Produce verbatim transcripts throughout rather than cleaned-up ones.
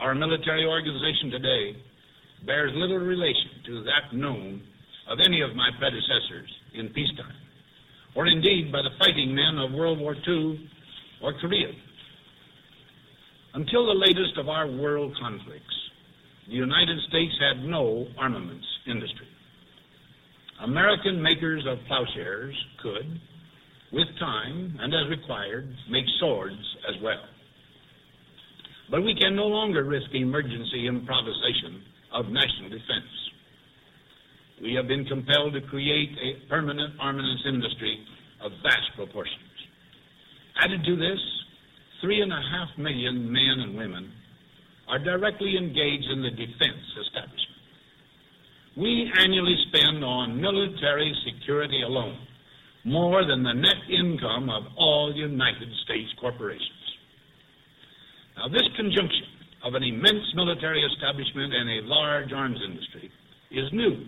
our military organization today bears little relation to that known of any of my predecessors in peacetime, or indeed by the fighting men of World War Two or Korea. Until the latest of our world conflicts, the United States had no armaments industry. American makers of plowshares could, with time and as required, make swords as well. But we can no longer risk emergency improvisation of national defense. We have been compelled to create a permanent armaments industry of vast proportions. Added to this, three and a half million men and women are directly engaged in the defense establishment. We annually spend on military security alone more than the net income of all United States corporations. Now, this conjunction of an immense military establishment and a large arms industry is new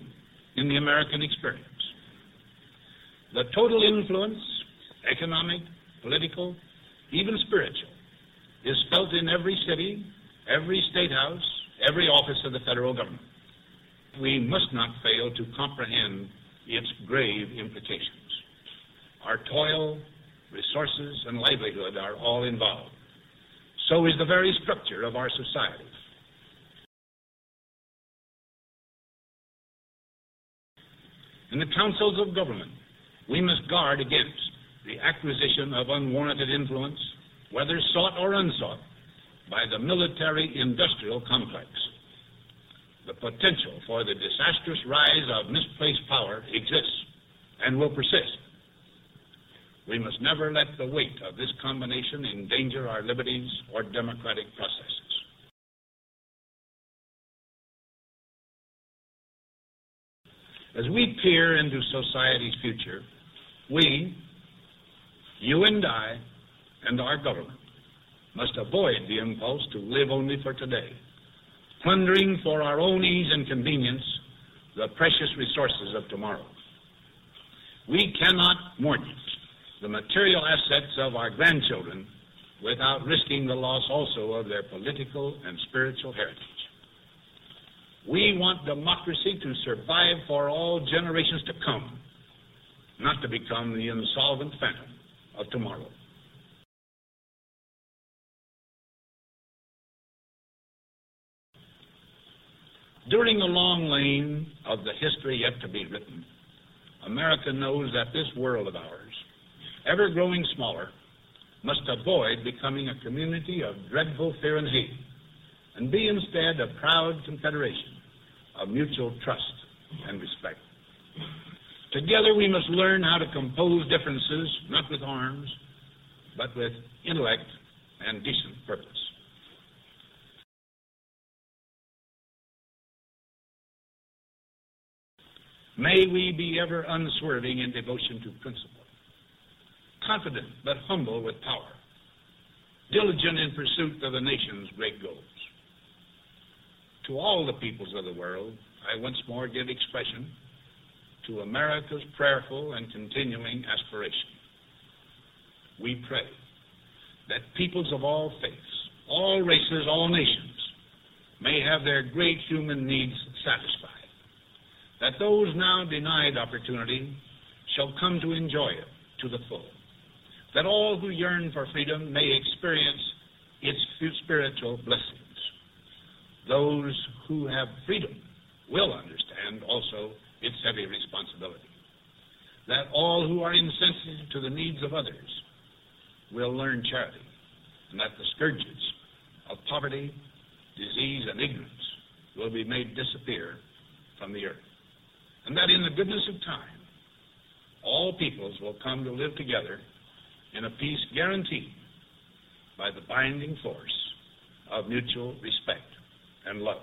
in the American experience. The total influence, economic, political, even spiritual, is felt in every city, every state house, every office of the federal government. We must not fail to comprehend its grave implications. Our toil, resources, and livelihood are all involved. So is the very structure of our society. In the councils of government, we must guard against the acquisition of unwarranted influence, whether sought or unsought, by the military-industrial complex. The potential for the disastrous rise of misplaced power exists and will persist. We must never let the weight of this combination endanger our liberties or democratic processes. As we peer into society's future, we, you and I, and our government, must avoid the impulse to live only for today, plundering for our own ease and convenience the precious resources of tomorrow. We cannot mortgage the material assets of our grandchildren without risking the loss also of their political and spiritual heritage. We want democracy to survive for all generations to come, not to become the insolvent phantom of tomorrow. During the long lane of the history yet to be written, America knows that this world of ours, ever growing smaller, must avoid becoming a community of dreadful fear and hate, and be instead a proud confederation of mutual trust and respect. Together we must learn how to compose differences, not with arms, but with intellect and decent purpose. May we be ever unswerving in devotion to principle, confident but humble with power, diligent in pursuit of the nation's great goals. To all the peoples of the world, I once more give expression to America's prayerful and continuing aspiration. We pray that peoples of all faiths, all races, all nations, may have their great human needs satisfied, that those now denied opportunity shall come to enjoy it to the full, that all who yearn for freedom may experience its spiritual blessings. Those who have freedom will understand also its heavy responsibility, that all who are insensitive to the needs of others will learn charity, and that the scourges of poverty, disease, and ignorance will be made disappear from the earth, and that in the goodness of time, all peoples will come to live together in a peace guaranteed by the binding force of mutual respect and love.